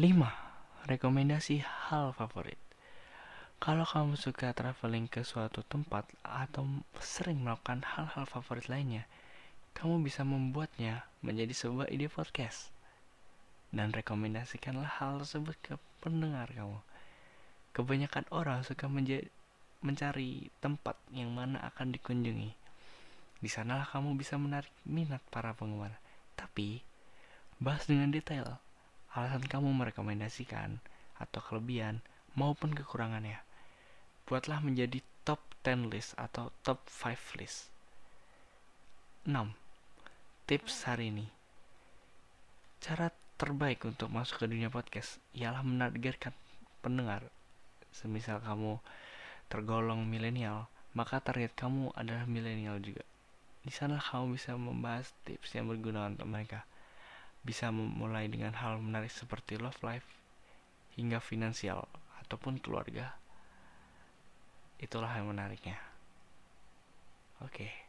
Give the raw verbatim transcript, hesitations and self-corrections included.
lima. Rekomendasi hal favorit. Kalau kamu suka traveling ke suatu tempat atau sering melakukan hal-hal favorit lainnya, kamu bisa membuatnya menjadi sebuah ide podcast. Dan rekomendasikanlah hal tersebut ke pendengar kamu. Kebanyakan orang suka menja- mencari tempat yang mana akan dikunjungi. Di sanalah kamu bisa menarik minat para penggemar. Tapi, bahas dengan detail alasan kamu merekomendasikan atau kelebihan maupun kekurangannya. Buatlah menjadi top sepuluh list atau top lima list. enam. Tips hari ini. Cara terbaik untuk masuk ke dunia podcast ialah menargetkan pendengar. Semisal kamu tergolong milenial, maka target kamu adalah milenial juga. Di sana kamu bisa membahas tips yang berguna untuk mereka. Bisa memulai dengan hal menarik seperti love life, hingga finansial, ataupun keluarga. Itulah yang menariknya. Oke. Okay.